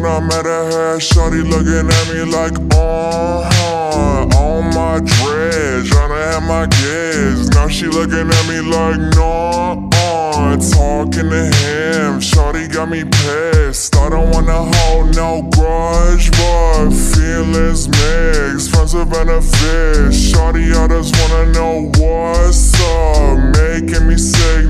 when I'm at her hair, shorty looking at me like, on my dreads, tryna have my kids. Now she looking at me like, no, talking to him, shorty got me pissed. I don't wanna hold no grudge, but feelings mixed, friends with benefits. Shorty, I just wanna know what's up, making me sick.